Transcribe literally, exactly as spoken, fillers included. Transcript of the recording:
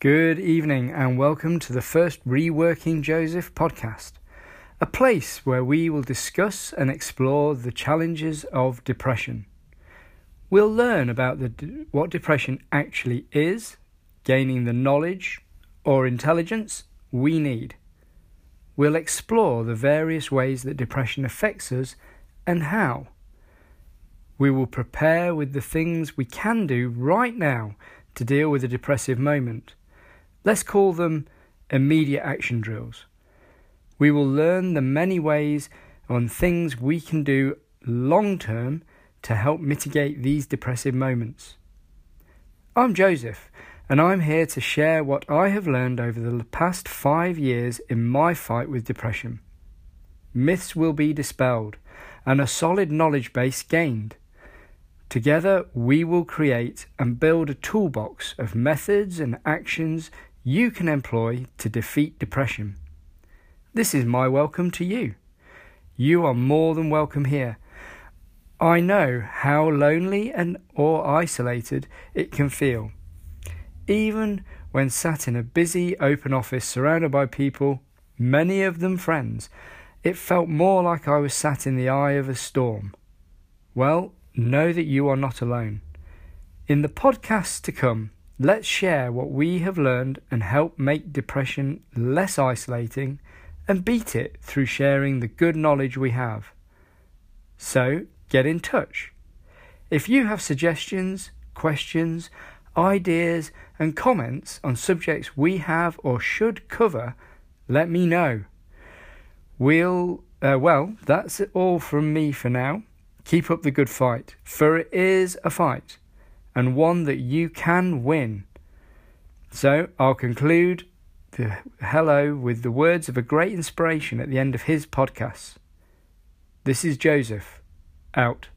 Good evening and welcome to the first Reworking Joseph podcast, a place where we will discuss and explore the challenges of depression. We'll learn about the, what depression actually is, gaining the knowledge or intelligence we need. We'll explore the various ways that depression affects us and how. We will prepare with the things we can do right now to deal with a depressive moment. Let's call them immediate action drills. We will learn the many ways on things we can do long-term to help mitigate these depressive moments. I'm Joseph, and I'm here to share what I have learned over the past five years in my fight with depression. Myths will be dispelled, and a solid knowledge base gained. Together, we will create and build a toolbox of methods and actions you can employ to defeat depression. This is my welcome to you. You are more than welcome here. I know how lonely and or isolated it can feel, even when sat in a busy open office surrounded by people, many of them friends. It felt more like I was sat in the eye of a storm. Well, know that you are not alone. In the podcasts to come, let's share what we have learned and help make depression less isolating and beat it through sharing the good knowledge we have. So, get in touch. If you have suggestions, questions, ideas, and comments on subjects we have or should cover, let me know. We'll, uh, well, that's all from me for now. Keep up the good fight, for it is a fight, and one that you can win. So I'll conclude the hello with the words of a great inspiration at the end of his podcast. This is Joseph, out.